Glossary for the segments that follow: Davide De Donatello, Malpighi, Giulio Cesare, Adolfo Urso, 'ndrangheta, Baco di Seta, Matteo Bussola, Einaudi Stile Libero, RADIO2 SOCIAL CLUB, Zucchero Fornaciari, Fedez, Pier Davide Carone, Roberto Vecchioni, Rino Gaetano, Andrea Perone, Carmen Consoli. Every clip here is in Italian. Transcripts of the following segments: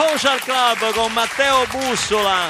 Social Club con Matteo Bussola,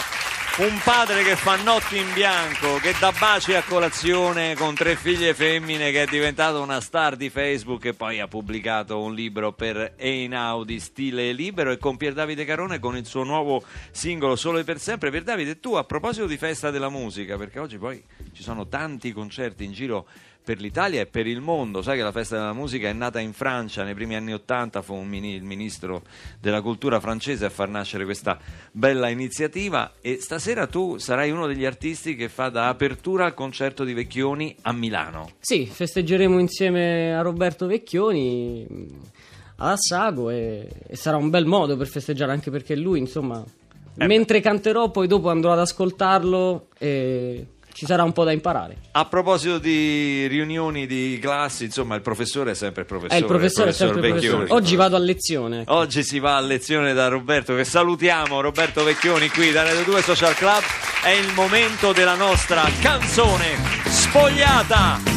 un padre che fa notti in bianco, che dà baci a colazione con 3 figlie femmine, che è diventato una star di Facebook e poi ha pubblicato un libro per Einaudi Stile Libero, e con Pier Davide Carone con il suo nuovo singolo Solo e per sempre. Pier Davide, tu, a proposito di festa della musica, perché oggi poi ci sono tanti concerti in giro per l'Italia e per il mondo, sai che la festa della musica è nata in Francia nei primi anni '80, fu il ministro della cultura francese a far nascere questa bella iniziativa, e stasera tu sarai uno degli artisti che fa da apertura al concerto di Vecchioni a Milano. Sì, festeggeremo insieme a Roberto Vecchioni a Sago, e sarà un bel modo per festeggiare, anche perché lui, insomma, mentre canterò poi dopo andrò ad ascoltarlo e ci sarà un po' da imparare. A proposito di riunioni di classi, insomma, il professore è sempre il professore. Il professore è sempre il professore. Oggi vado a lezione. Ecco. Oggi si va a lezione da Roberto, che salutiamo. Roberto Vecchioni qui da RADIO2 Social Club. È il momento della nostra canzone spogliata.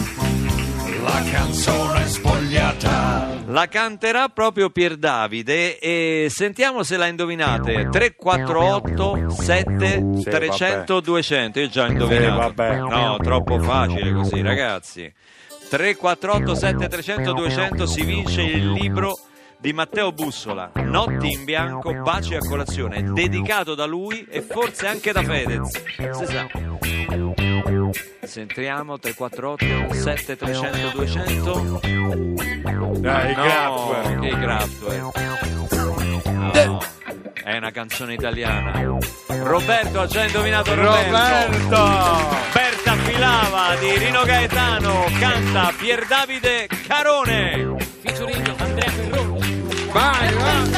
La canzone spogliata. La canterà proprio Pier Davide, e sentiamo se la indovinate. 348 7 300 200. Io già indovinato, no, troppo facile così, ragazzi. 348 7 300 200, si vince il libro di Matteo Bussola, Notti in bianco, baci a colazione, dedicato da lui e forse anche da Fedez, si sa. Sentiamo. 348 7 300 200. Dai, no, è una canzone italiana. Roberto ha già indovinato. Roberto! Berta Filava di Rino Gaetano, canta Pier Davide Carone featuring Andrea Perone. Vai, vai!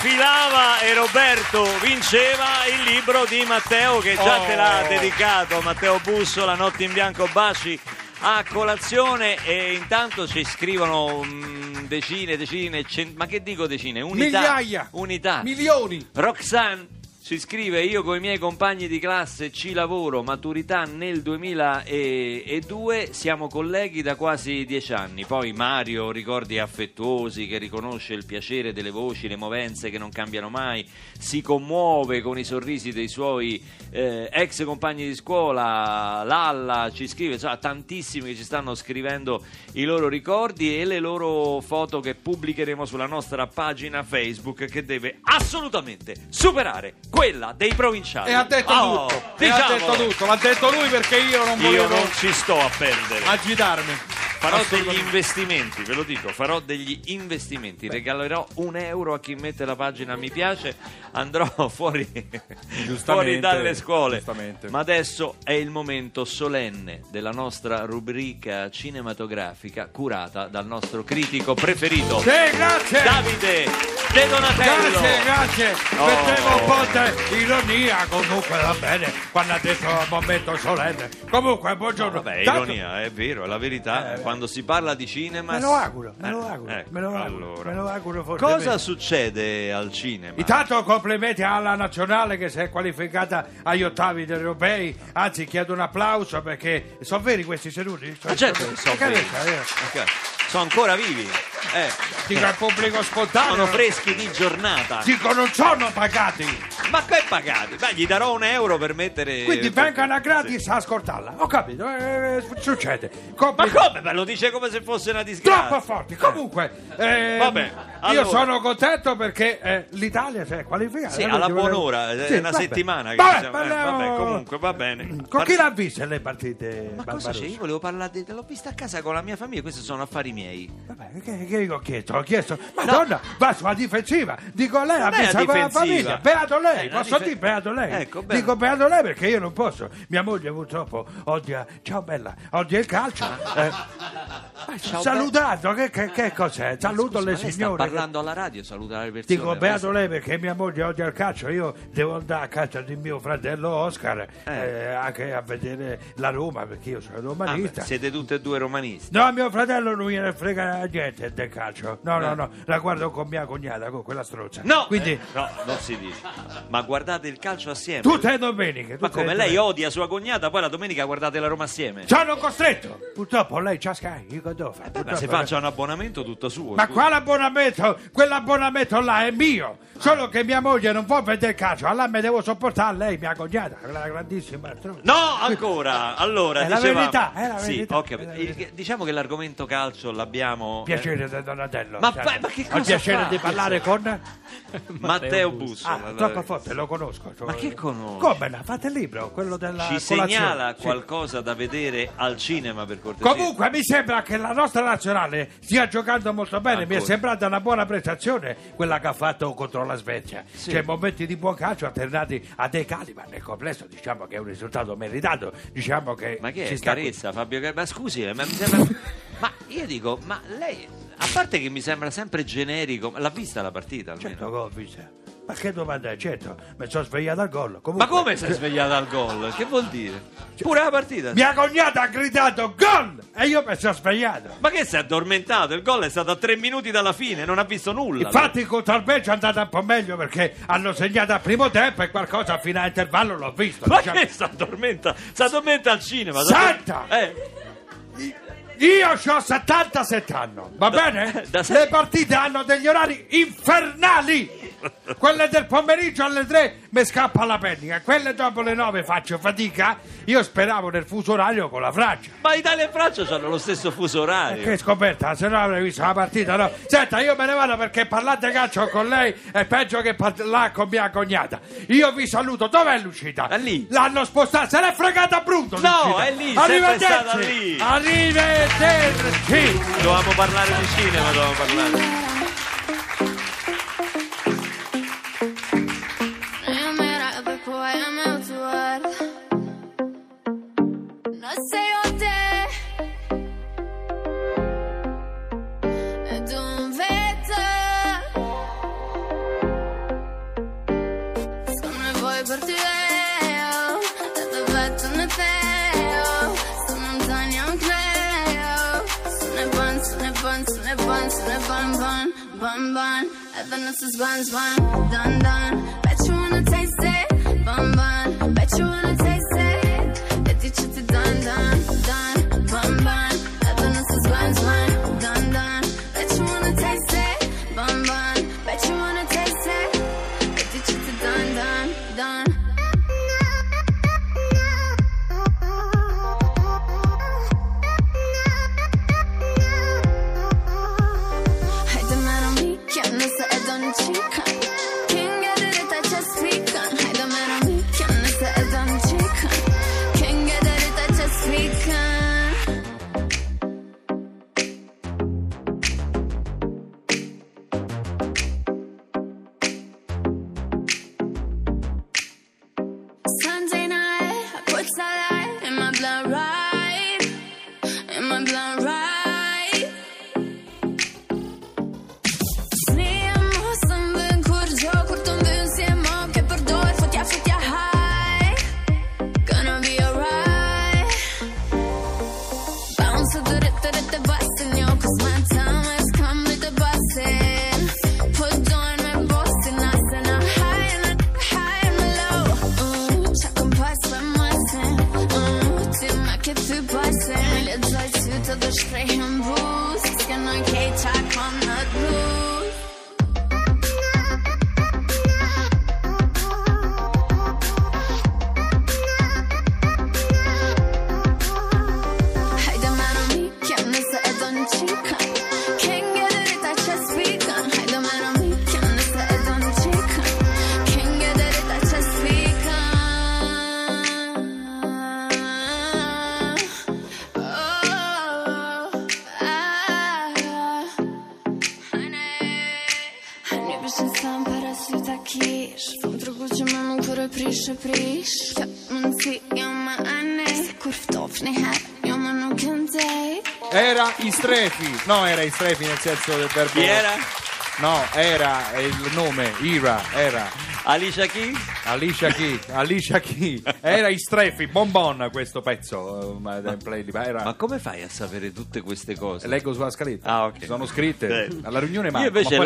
Filava e Roberto vinceva il libro di Matteo, che già te l'ha dedicato. Matteo Bussola, Notti in bianco, baci a colazione. E intanto ci scrivono unità, milioni. Roxanne ci scrive: io con i miei compagni di classe ci lavoro, maturità nel 2002, siamo colleghi da quasi 10 anni. Poi Mario, ricordi affettuosi, che riconosce il piacere delle voci, le movenze che non cambiano mai, si commuove con i sorrisi dei suoi ex compagni di scuola. Lalla ci scrive, insomma, tantissimi che ci stanno scrivendo i loro ricordi e le loro foto che pubblicheremo sulla nostra pagina Facebook, che deve assolutamente superare quella dei provinciali. E ha detto tutto, diciamo. Ha detto tutto, l'ha detto lui, perché io non volevo. Io non ci sto a perdere, agitarmi. Farò degli investimenti, ve lo dico, farò degli investimenti. Regalerò €1 a chi mette la pagina mi piace. Andrò fuori dalle scuole. Ma adesso è il momento solenne della nostra rubrica cinematografica, curata dal nostro critico preferito, Davide De Donatello. Grazie. Mettevo un po' di ironia, comunque va bene, quando ha detto il momento solenne. Comunque, buongiorno. Vabbè, ironia, è vero, è la verità. Quando si parla di cinema, me lo auguro fortemente. Cosa succede al cinema? Intanto complimenti alla nazionale che si è qualificata agli ottavi degli europei. Anzi, chiedo un applauso, perché sono veri questi seduti? Sono ancora vivi, dico al pubblico spontaneo. Sono freschi di giornata. Dico, non sono pagati. Ma che pagati? Beh, gli darò €1 per mettere. Quindi vengano a gratis a ascoltarla. Ho capito, succede. Ma come? Beh, lo dice come se fosse una disgrazia. Troppo forti. Comunque, vabbè, allora, io sono contento perché l'Italia si è qualificata. Sì, alla buon'ora, è una settimana che diciamo. Vabbè, comunque va bene. Con chi l'ha vista le partite? Ma cosa c'è? Io volevo parlare, l'ho vista a casa con la mia famiglia, questi sono affari miei. Vabbè, che ho chiesto? Madonna, va sulla difensiva. Dico, lei l'ha vista con la famiglia. Beato lei. Posso dire beato lei? Ecco, dico beato lei, perché io non posso. Mia moglie purtroppo odia, ciao bella, odia il calcio. Salutato, che cos'è? Saluto le signore. Sta parlando alla radio, saluta le persone. Dico beato lei, perché mia moglie odia il calcio. Io devo andare a casa di mio fratello Oscar anche a vedere la Roma, perché io sono romanista. Siete tutti e due romanisti? No, mio fratello non gliene frega niente del calcio. No, la guardo con mia cognata, con quella strozza. No, quindi no, non si dice. Ma guardate il calcio assieme tutte le domeniche. Ma come lei odia sua cognata, poi la domenica guardate la Roma assieme. Sono costretto. Purtroppo lei c'ha Sky. Io devo fare? Ma se faccia un abbonamento tutto suo. Ma quale abbonamento? Quell'abbonamento là è mio. Solo che mia moglie non può vedere il calcio, allora me devo sopportare lei, mia cognata, la grandissima. No, ancora. Allora è dicevamo... la verità. Sì, okay. Diciamo che l'argomento calcio l'abbiamo. Piacere di Donatello. Ma che cosa? Ho il piacere di parlare con Matteo Bussola. Troppo forte, lo conosco. Ma che conosco? Come? Fate il libro, quello della ci colazione. Segnala qualcosa da vedere al cinema, per cortesia. Comunque mi sembra che la nostra nazionale stia giocando molto bene. Ancora. Mi è sembrata una buona prestazione quella che ha fatto contro la Svezia. Sì. Cioè, momenti di buon calcio alternati a dei cali, ma nel complesso diciamo che è un risultato meritato. Diciamo che. Ma che è carezza, Fabio? Ma scusi, ma mi sembra. Ma io dico, ma lei, a parte che mi sembra sempre generico, l'ha vista la partita almeno? Certo che l'ho vista. Ma che domanda è? Certo, mi sono svegliato al gol. Comunque... Ma come sei svegliato al gol? Che vuol dire? Pure la partita. Mia cognata ha gridato gol e io mi sono svegliato. Ma che sei addormentato? Il gol è stato a 3 minuti dalla fine, non ha visto nulla. Infatti contro il Belgio è andata un po' meglio, perché hanno segnato al primo tempo e qualcosa fino a intervallo l'ho visto. Ma diciamo. Che si addormenta? Si addormenta al cinema. Santa! Io ho 77 anni, va bene? Le partite hanno degli orari infernali. Quelle del pomeriggio alle 3 mi scappa la pennica, quelle dopo le 9 faccio fatica. Io speravo nel fuso orario con la Francia. Ma Italia e Francia hanno lo stesso fuso orario. Che scoperta, se no avrei visto la partita, no? Senta, io me ne vado, perché parlate calcio con lei è peggio che parlare con mia cognata. Io vi saluto, dov'è Lucita? È lì. L'hanno spostata, se l'è fregata a Bruno. No, è lì, sempre stata lì. Arrivederci. Dovevamo parlare di cinema, dovevamo parlare. Bun bun, Evanus is buns bun, dun dun. Bet you wanna taste it, bun bun. Bet you wanna taste it. It's the chitty dun dun dun, bun bun. Evanus is buns bun, dun dun. Bet you wanna taste it, bun bun. Bet you wanna taste it. It's the chitty dun dun dun. Can't get it, I just speak on. Više sam parasli ta kiš Vam drugu će mamu kore priše priš Ja man si joma ane Kur vtopni her joma nukem dej Era i strefi. No, era i strefi nel senso del verbo. Chi era? No, era è il nome, Ira, era. Alicia chi? Alicia chi? Alicia chi? Era i strefi, bonbon questo pezzo. Era... Ma come fai a sapere tutte queste cose? Leggo sulla scaletta. Ah, ok. Sono scritte alla riunione. Io invece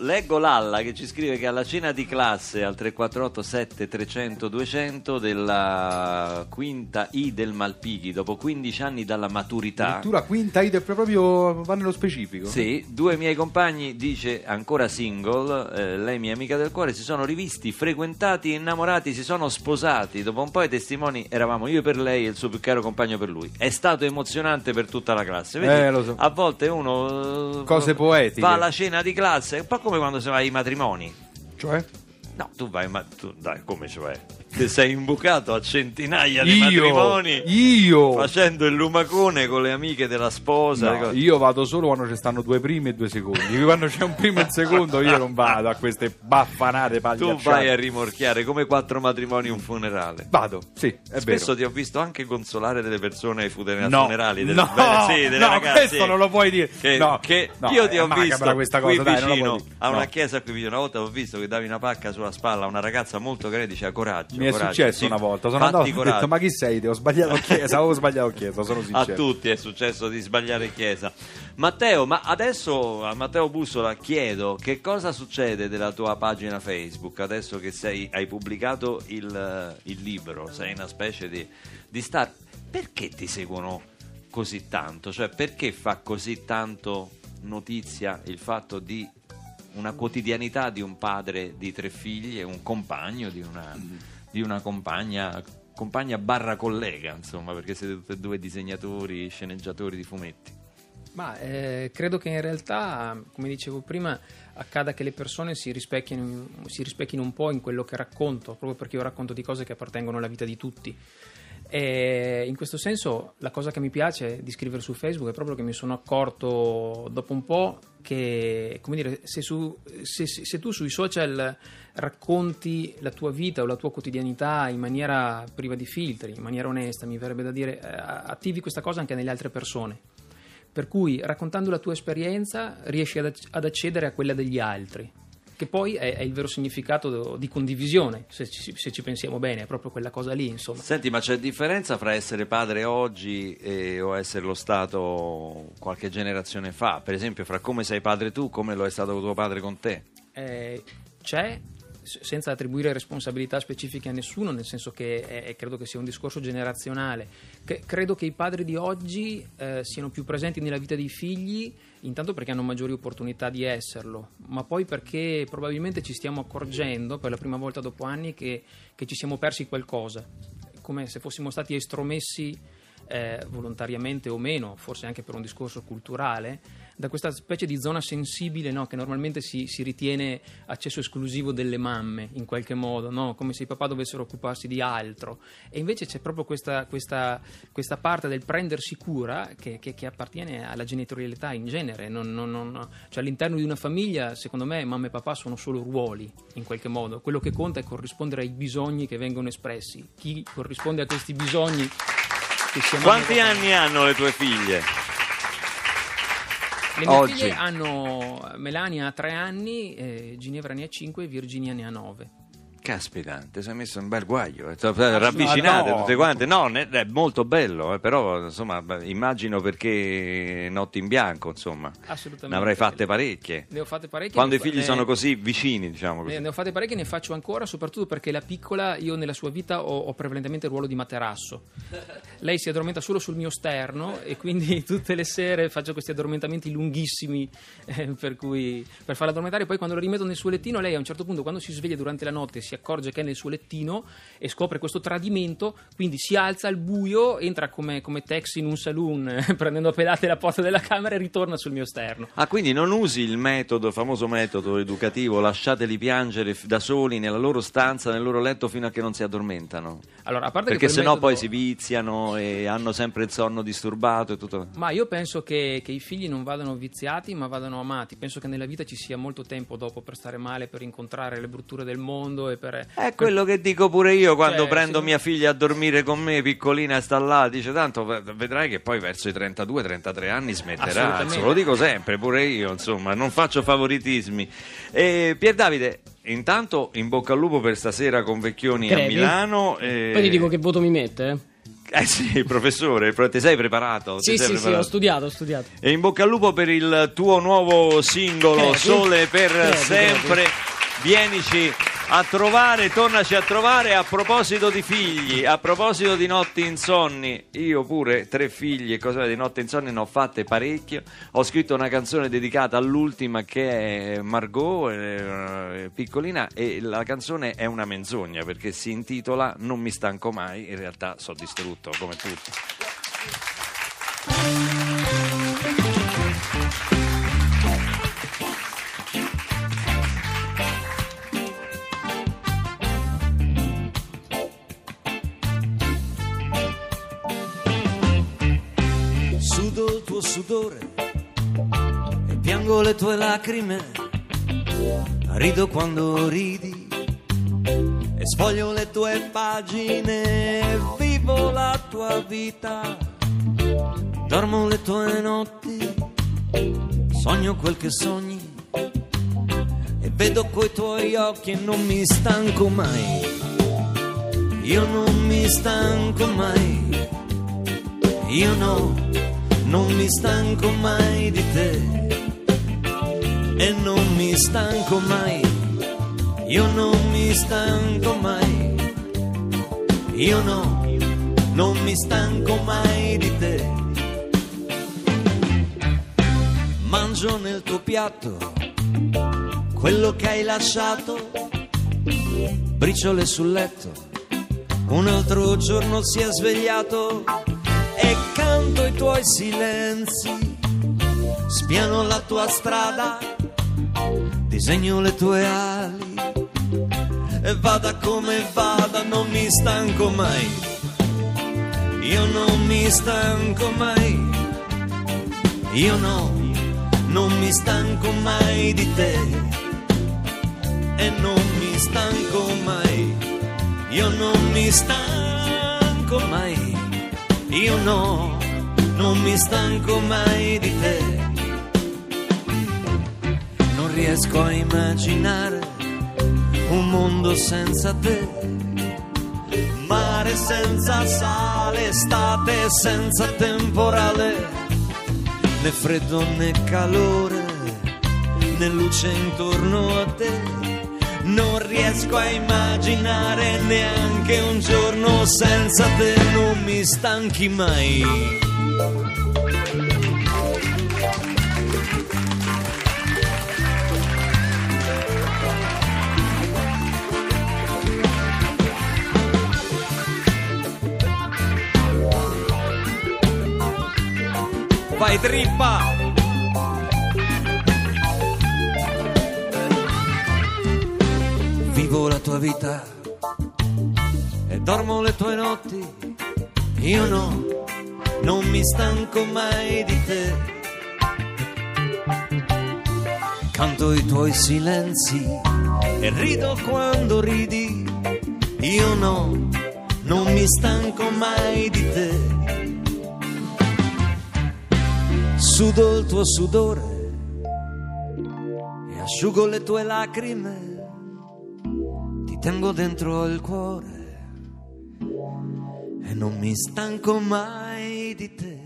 leggo Lalla che ci scrive che alla cena di classe al 348-7300-200 della quinta I del Malpighi, dopo 15 anni dalla maturità. Addirittura quinta I del proprio, va nello specifico. Sì, due miei compagni, dice... ancora single, lei mia amica del cuore, si sono rivisti, frequentati, innamorati, si sono sposati. Dopo un po' i testimoni eravamo io per lei e il suo più caro compagno per lui. È stato emozionante per tutta la classe. Vedi, lo so. A volte uno cose poetiche. Va alla cena di classe, un po' come quando si va ai matrimoni. Cioè? No, tu vai, ma tu dai, come cioè? Ti sei imbucato a centinaia di matrimoni. Io facendo il lumacone con le amiche della sposa. No, io vado solo quando ci stanno due primi e due secondi. Quando c'è un primo e un secondo io non vado a queste baffanate pagliacciate. Tu vai a rimorchiare come 4 matrimoni e un funerale. Vado, sì, è spesso vero. Ti ho visto anche consolare delle persone ai funerali. Delle, no, sì, delle no ragazze, questo non lo puoi dire. Che io ti ho visto questa cosa, qui vicino a una chiesa qui vicino. Una volta ho visto che davi una pacca sulla spalla a una ragazza molto che lei diceva coraggio. Mi è successo una volta, sono andato e ho detto ma chi sei te? Ho sbagliato chiesa, sono sincero. A tutti è successo di sbagliare chiesa. Matteo, ma adesso a Matteo Bussola chiedo che cosa succede della tua pagina Facebook adesso che hai pubblicato il libro, sei una specie di star. Perché ti seguono così tanto? Cioè perché fa così tanto notizia il fatto di una quotidianità di un padre di 3 figli e un compagno di una compagna barra collega, insomma, perché siete tutti e due disegnatori, sceneggiatori di fumetti? Ma credo che in realtà, come dicevo prima, accada che le persone si rispecchino un po' in quello che racconto, proprio perché io racconto di cose che appartengono alla vita di tutti. E in questo senso la cosa che mi piace di scrivere su Facebook è proprio che mi sono accorto dopo un po' che, come dire, se tu sui social racconti la tua vita o la tua quotidianità in maniera priva di filtri, in maniera onesta, mi verrebbe da dire, attivi questa cosa anche nelle altre persone, per cui raccontando la tua esperienza riesci ad accedere a quella degli altri, che poi è il vero significato di condivisione, se ci pensiamo bene, è proprio quella cosa lì, insomma. Senti, ma c'è differenza fra essere padre oggi o esserlo stato qualche generazione fa? Per esempio, fra come sei padre tu, come lo è stato tuo padre con te? C'è, senza attribuire responsabilità specifiche a nessuno, nel senso che credo che sia un discorso generazionale. Credo che i padri di oggi siano più presenti nella vita dei figli, intanto perché hanno maggiori opportunità di esserlo, ma poi perché probabilmente ci stiamo accorgendo per la prima volta dopo anni che ci siamo persi qualcosa, come se fossimo stati estromessi volontariamente o meno, forse anche per un discorso culturale, da questa specie di zona sensibile, no? Che normalmente si ritiene accesso esclusivo delle mamme in qualche modo, no? Come se i papà dovessero occuparsi di altro, e invece c'è proprio questa parte del prendersi cura che appartiene alla genitorialità in genere, cioè all'interno di una famiglia secondo me mamma e papà sono solo ruoli in qualche modo, quello che conta è corrispondere ai bisogni che vengono espressi, chi corrisponde a questi bisogni. Quanti anni hanno le tue figlie? Le mie figlie hanno... Melania ha 3 anni, Ginevra ne ha 5 e Virginia ne ha 9. Caspita, ti sei messo un bel guaio, ravvicinate tutte quante. No, è molto bello, però insomma immagino perché notti in bianco, insomma. Assolutamente. Ne avrai fatte parecchie. Ne ho fatte parecchie. Quando i figli sono così vicini, diciamo così. Ne ho fatte parecchie, ne faccio ancora, soprattutto perché la piccola, io nella sua vita ho prevalentemente il ruolo di materasso. Lei si addormenta solo sul mio sterno e quindi tutte le sere faccio questi addormentamenti lunghissimi per farla addormentare, poi quando la rimetto nel suo lettino, lei a un certo punto quando si sveglia durante la notte si accorge che è nel suo lettino e scopre questo tradimento, quindi si alza al buio, entra come Tex in un saloon prendendo a pedate la porta della camera e ritorna sul mio sterno. Ah, quindi non usi il famoso metodo educativo, lasciateli piangere da soli nella loro stanza, nel loro letto fino a che non si addormentano? Allora, a parte perché sennò poi si viziano e hanno sempre il sonno disturbato e tutto. Ma io penso che i figli non vadano viziati ma vadano amati. Penso che nella vita ci sia molto tempo dopo per stare male, per incontrare le brutture del mondo e per... È quello che dico pure io quando prendo mia figlia a dormire con me, piccolina, sta là, dice tanto vedrai che poi verso i 32-33 anni smetterà, lo dico sempre pure io, insomma, non faccio favoritismi. Pier Davide, intanto in bocca al lupo per stasera con Vecchioni a Milano. Poi ti dico che voto mi mette, sì, professore, ti sei preparato? Sì, ho studiato. E in bocca al lupo per il tuo nuovo singolo, Sole per sempre. Vienici a trovare, tornaci a trovare. A proposito di figli, a proposito di notti insonni, io pure 3 figli e cose di notte insonni ne ho fatte parecchio. Ho scritto una canzone dedicata all'ultima che è Margot, piccolina, e la canzone è una menzogna perché si intitola Non mi stanco mai, in realtà sono distrutto come tutti. Sudo il tuo sudore e piango le tue lacrime, rido quando ridi e sfoglio le tue pagine, vivo la tua vita, dormo le tue notti, sogno quel che sogni e vedo coi tuoi occhi e non mi stanco mai, io non mi stanco mai, io no. Non mi stanco mai di te e non mi stanco mai, io non mi stanco mai, io no, non mi stanco mai di te. Mangio nel tuo piatto quello che hai lasciato, briciole sul letto, un altro giorno si è svegliato e canto i tuoi silenzi, spiano la tua strada, disegno le tue ali e vada come vada non mi stanco mai, io non mi stanco mai, io no, non mi stanco mai di te e non mi stanco mai, io non mi stanco mai, io no, non mi stanco mai di te. Non riesco a immaginare un mondo senza te, mare senza sale, estate senza temporale, né freddo né calore, né luce intorno a te. Non riesco a immaginare neanche un giorno senza te, non mi stanchi mai. Vai trippa! Vivo la tua vita e dormo le tue notti, io no, non mi stanco mai di te. Canto i tuoi silenzi e rido quando ridi, io no, non mi stanco mai di te. Sudo il tuo sudore e asciugo le tue lacrime, tengo dentro il cuore e non mi stanco mai di te.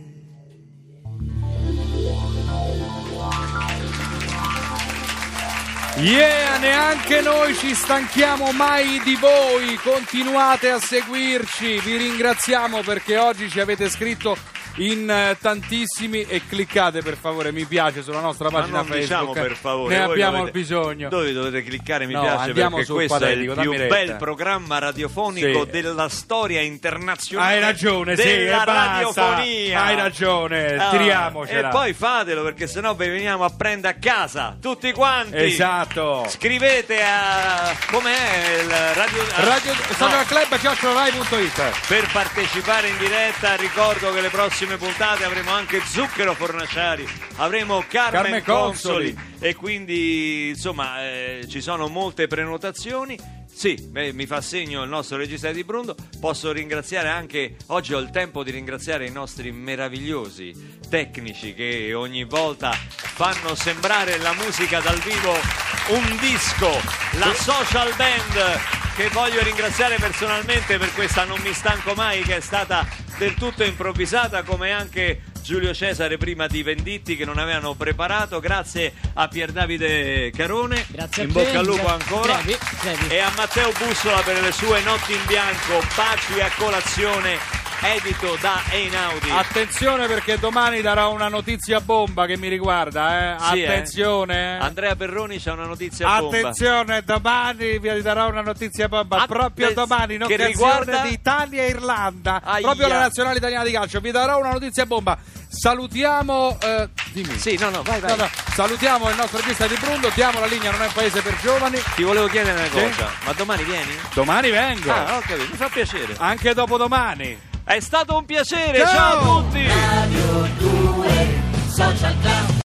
Yeah, neanche noi ci stanchiamo mai di voi, continuate a seguirci, vi ringraziamo perché oggi ci avete scritto in tantissimi, e cliccate per favore mi piace sulla nostra pagina Facebook. Diciamo per favore, ne abbiamo bisogno. Dove dovete cliccare mi piace, perché questo Patetico, è il più bel programma radiofonico della storia internazionale. Hai ragione, della radiofonia. Hai ragione, tiriamocela. E poi fatelo, perché sennò vi veniamo a prendere a casa tutti quanti. Esatto. Scrivete a com'è il radiodue.club@rai.it per partecipare in diretta. Ricordo che le prossime puntate avremo anche Zucchero Fornaciari, avremo Carmen Consoli, e quindi insomma ci sono molte prenotazioni. Sì, beh, mi fa segno il nostro regista di Brundo. Posso ringraziare anche, oggi ho il tempo di ringraziare i nostri meravigliosi tecnici che ogni volta fanno sembrare la musica dal vivo un disco, la social band, che voglio ringraziare personalmente per questa Non mi stanco mai, che è stata del tutto improvvisata, come anche Giulio Cesare prima di Venditti, che non avevano preparato. Grazie a Pier Davide Carone, grazie, in bocca al lupo ancora, e a Matteo Bussola per le sue notti in bianco, Baci a colazione, edito da Einaudi. Attenzione, perché domani darà una notizia bomba che mi riguarda, eh? Sì, attenzione. Andrea Perroni c'ha una notizia bomba. Attenzione, domani vi darà una notizia bomba. Proprio domani, non che riguarda di Italia e Irlanda. Aia. Proprio la nazionale italiana di calcio vi darà una notizia bomba. Salutiamo dimmi. Sì, no, vai. No. Salutiamo il nostro regista di Brundo, diamo la linea, non è un paese per giovani. Ti volevo chiedere una cosa, ma domani vieni? Domani vengo. Ah, ok, mi fa piacere. Anche dopodomani. È stato un piacere, ciao a tutti! Radio 2 Social Club.